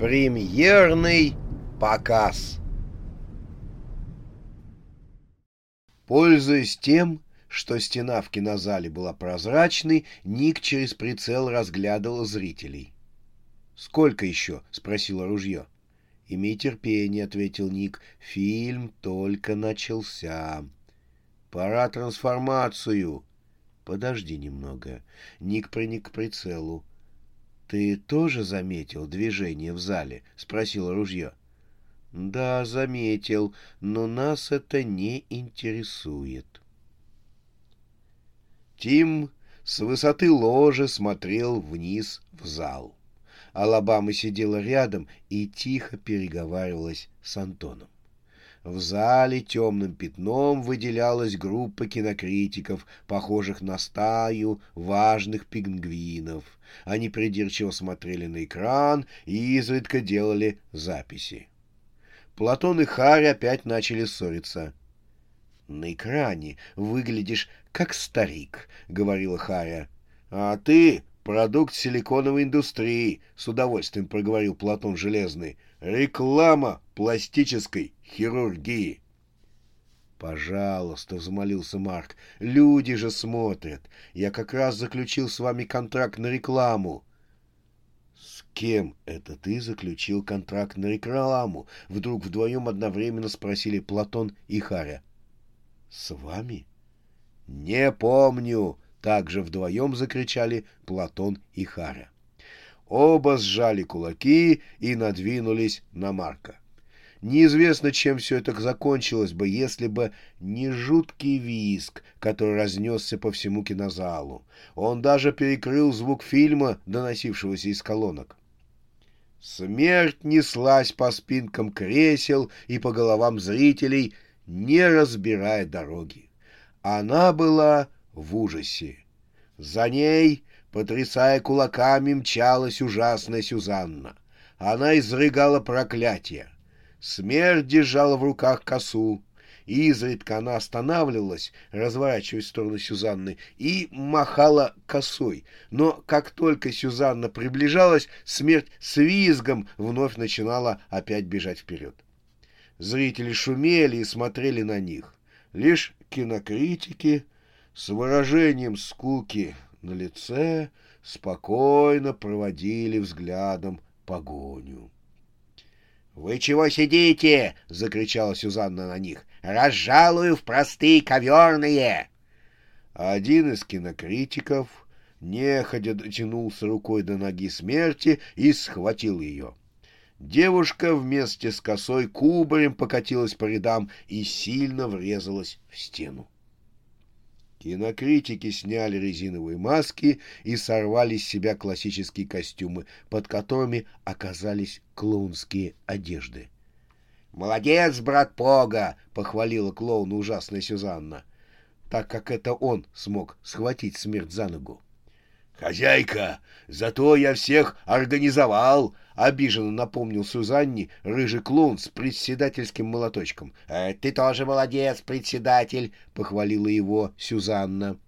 Премьерный показ. Пользуясь тем, что стена в кинозале была прозрачной, Ник через прицел разглядывал зрителей. «Сколько еще?» — спросило ружье. «Имей терпение», — ответил Ник. «Фильм только начался». «Пора трансформацию». «Подожди немного». Ник приник к прицелу. «Ты тоже заметил движение в зале?» — спросило ружье. «Да, заметил, но нас это не интересует». Тим с высоты ложа смотрел вниз в зал. Алабама сидела рядом и тихо переговаривалась с Антоном. В зале темным пятном выделялась группа кинокритиков, похожих на стаю важных пингвинов. Они придирчиво смотрели на экран и изредка делали записи. Платон и Харри опять начали ссориться. «На экране выглядишь как старик», — говорила Харри. «А ты — продукт силиконовой индустрии», — с удовольствием проговорил Платон Железный. «Реклама пластической хирургии». «Пожалуйста», — взмолился Марк, — «люди же смотрят. Я как раз заключил с вами контракт на рекламу». «С кем это ты заключил контракт на рекламу?» — вдруг вдвоем одновременно спросили Платон и Харя. «С вами?» «Не помню!» — также вдвоем закричали Платон и Харя. Оба сжали кулаки и надвинулись на Марка. Неизвестно, чем все это закончилось бы, если бы не жуткий визг, который разнесся по всему кинозалу. Он даже перекрыл звук фильма, доносившегося из колонок. Смерть неслась по спинкам кресел и по головам зрителей, не разбирая дороги. Она была в ужасе. За ней, потрясая кулаками, мчалась ужасная Сюзанна. Она изрыгала проклятия. Смерть держала в руках косу. Изредка она останавливалась, разворачиваясь в сторону Сюзанны, и махала косой. Но как только Сюзанна приближалась, смерть с визгом вновь начинала опять бежать вперед. Зрители шумели и смотрели на них. Лишь кинокритики с выражением скуки на лице спокойно проводили взглядом погоню. «Вы чего сидите?» — закричала Сюзанна на них. «Разжалую в простые коверные!» Один из кинокритиков неходя дотянулся рукой до ноги смерти и схватил ее. Девушка вместе с косой кубарем покатилась по рядам и сильно врезалась в стену. Кинокритики сняли резиновые маски и сорвали с себя классические костюмы, под которыми оказались клоунские одежды. «Молодец, брат Пога!» — похвалила клоуна ужасная Сюзанна, так как это он смог схватить смерть за ногу. «Хозяйка, зато я всех организовал!» — обиженно напомнил Сюзанне рыжий клоун с председательским молоточком. «Ты тоже молодец, председатель!» — похвалила его Сюзанна.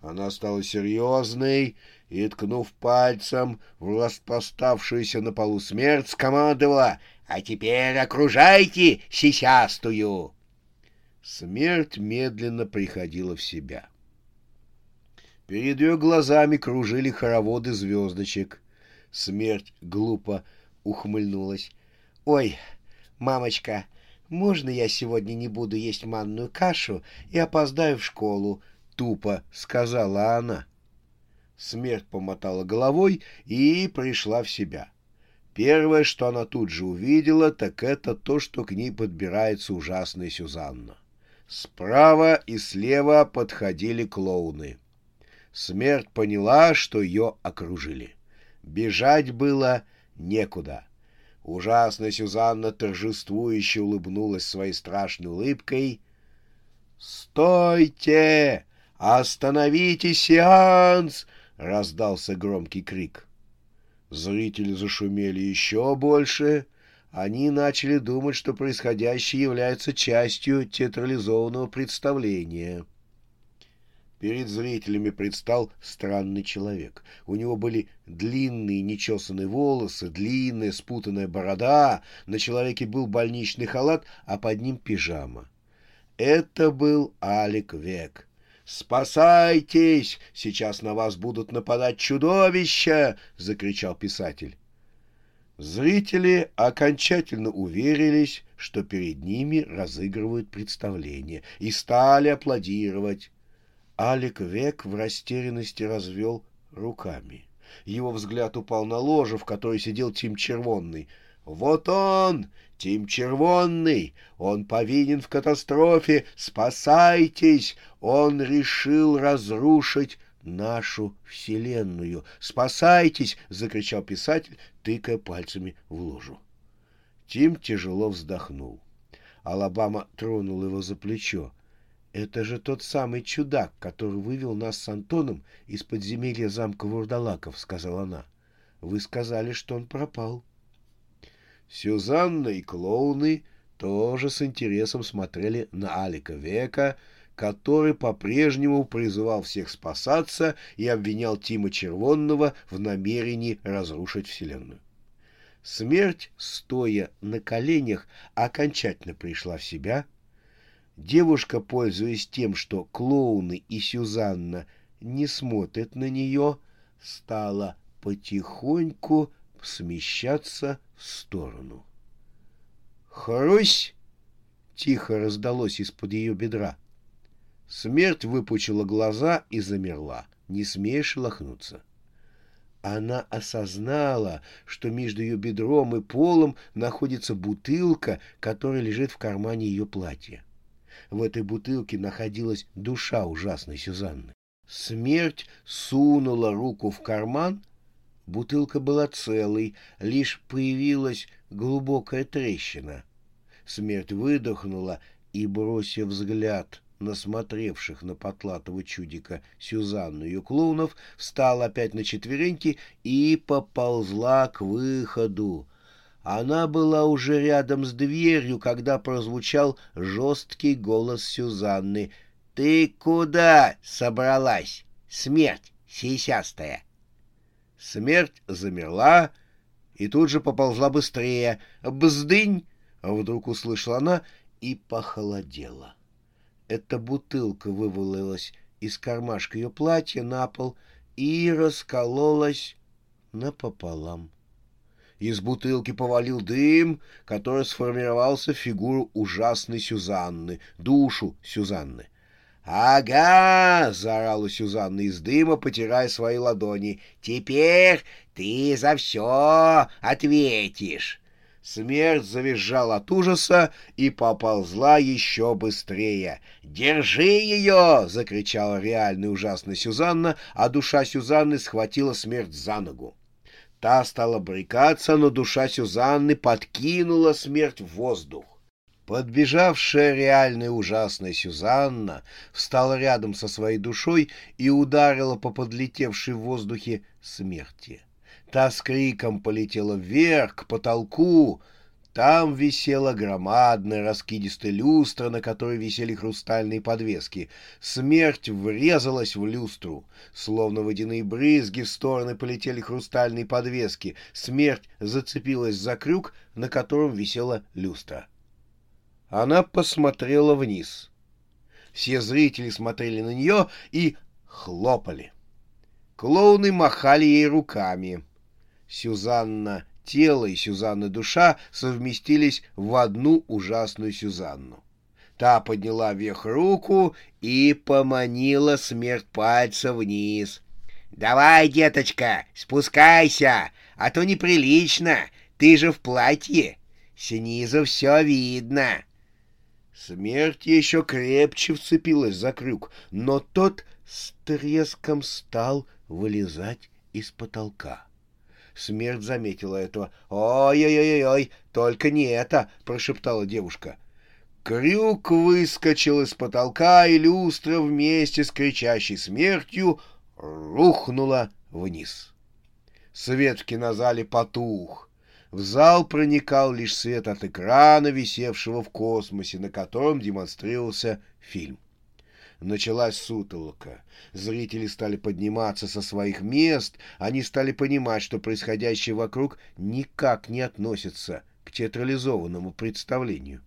Она стала серьезной и, ткнув пальцем в распроставшуюся на полу смерть, скомандовала: «А теперь окружайте сисястую!» Смерть медленно приходила в себя. Перед ее глазами кружили хороводы звездочек. Смерть глупо ухмыльнулась. «Ой, мамочка, можно я сегодня не буду есть манную кашу и опоздаю в школу?» — тупо сказала она. Смерть помотала головой и пришла в себя. Первое, что она тут же увидела, так это то, что к ней подбирается ужасная Сюзанна. Справа и слева подходили клоуны. Смерть поняла, что ее окружили. Бежать было некуда. Ужасная Сюзанна торжествующе улыбнулась своей страшной улыбкой. «Стойте! Остановите сеанс!» — раздался громкий крик. Зрители зашумели еще больше. Они начали думать, что происходящее является частью театрализованного представления. Перед зрителями предстал странный человек. У него были длинные нечесанные волосы, длинная спутанная борода, на человеке был больничный халат, а под ним пижама. Это был Алик Век. «Спасайтесь! Сейчас на вас будут нападать чудовища!» — закричал писатель. Зрители окончательно уверились, что перед ними разыгрывают представление, и стали аплодировать. Алик Век в растерянности развел руками. Его взгляд упал на ложу, в которой сидел Тим Червонный. «Вот он, Тим Червонный! Он повинен в катастрофе! Спасайтесь! Он решил разрушить нашу вселенную! Спасайтесь!» — закричал писатель, тыкая пальцами в ложу. Тим тяжело вздохнул. Алабама тронул его за плечо. «Это же тот самый чудак, который вывел нас с Антоном из подземелья замка Вурдалаков», — сказала она. «Вы сказали, что он пропал». Сюзанна и клоуны тоже с интересом смотрели на Алика Века, который по-прежнему призывал всех спасаться и обвинял Тима Червонного в намерении разрушить вселенную. Смерть, стоя на коленях, окончательно пришла в себя. Девушка, пользуясь тем, что клоуны и Сюзанна не смотрят на нее, стала потихоньку смещаться в сторону. «Хрусь!» — тихо раздалось из-под ее бедра. Смерть выпучила глаза и замерла, не смея шелохнуться. Она осознала, что между ее бедром и полом находится бутылка, которая лежит в кармане ее платья. В этой бутылке находилась душа ужасной Сюзанны. Смерть сунула руку в карман. Бутылка была целой, лишь появилась глубокая трещина. Смерть выдохнула и, бросив взгляд на смотревших на потлатого чудика Сюзанну и клоунов, встала опять на четвереньки и поползла к выходу. Она была уже рядом с дверью, когда прозвучал жесткий голос Сюзанны. «Ты куда собралась, смерть сисястая?» Смерть замерла и тут же поползла быстрее. «Бздынь!» — вдруг услышала она и похолодела. Эта бутылка вывалилась из кармашка ее платья на пол и раскололась напополам. Из бутылки повалил дым, который сформировался в фигуру ужасной Сюзанны, душу Сюзанны. «Ага!» — заорала Сюзанна из дыма, потирая свои ладони. «Теперь ты за все ответишь!» Смерть завизжала от ужаса и поползла еще быстрее. «Держи ее!» — закричала реальная ужасная Сюзанна, а душа Сюзанны схватила смерть за ногу. Та стала брыкаться, но душа Сюзанны подкинула смерть в воздух. Подбежавшая реальная ужасная Сюзанна встала рядом со своей душой и ударила по подлетевшей в воздухе смерти. Та с криком полетела вверх, к потолку. Там висела громадная раскидистая люстра, на которой висели хрустальные подвески. Смерть врезалась в люстру. Словно водяные брызги в стороны полетели хрустальные подвески. Смерть зацепилась за крюк, на котором висела люстра. Она посмотрела вниз. Все зрители смотрели на нее и хлопали. Клоуны махали ей руками. Сюзанна тело и Сюзанна душа совместились в одну ужасную Сюзанну. Та подняла вверх руку и поманила смерть пальца вниз. «Давай, деточка, спускайся, а то неприлично, ты же в платье, снизу все видно». Смерть еще крепче вцепилась за крюк, но тот с треском стал вылезать из потолка. Смерть заметила этого. «Ой-ой-ой-ой, только не это!» — прошептала девушка. Крюк выскочил из потолка, и люстра вместе с кричащей смертью рухнула вниз. Свет в кинозале потух. В зал проникал лишь свет от экрана, висевшего в космосе, на котором демонстрировался фильм. Началась сутолока. Зрители стали подниматься со своих мест. Они стали понимать, что происходящее вокруг никак не относится к театрализованному представлению.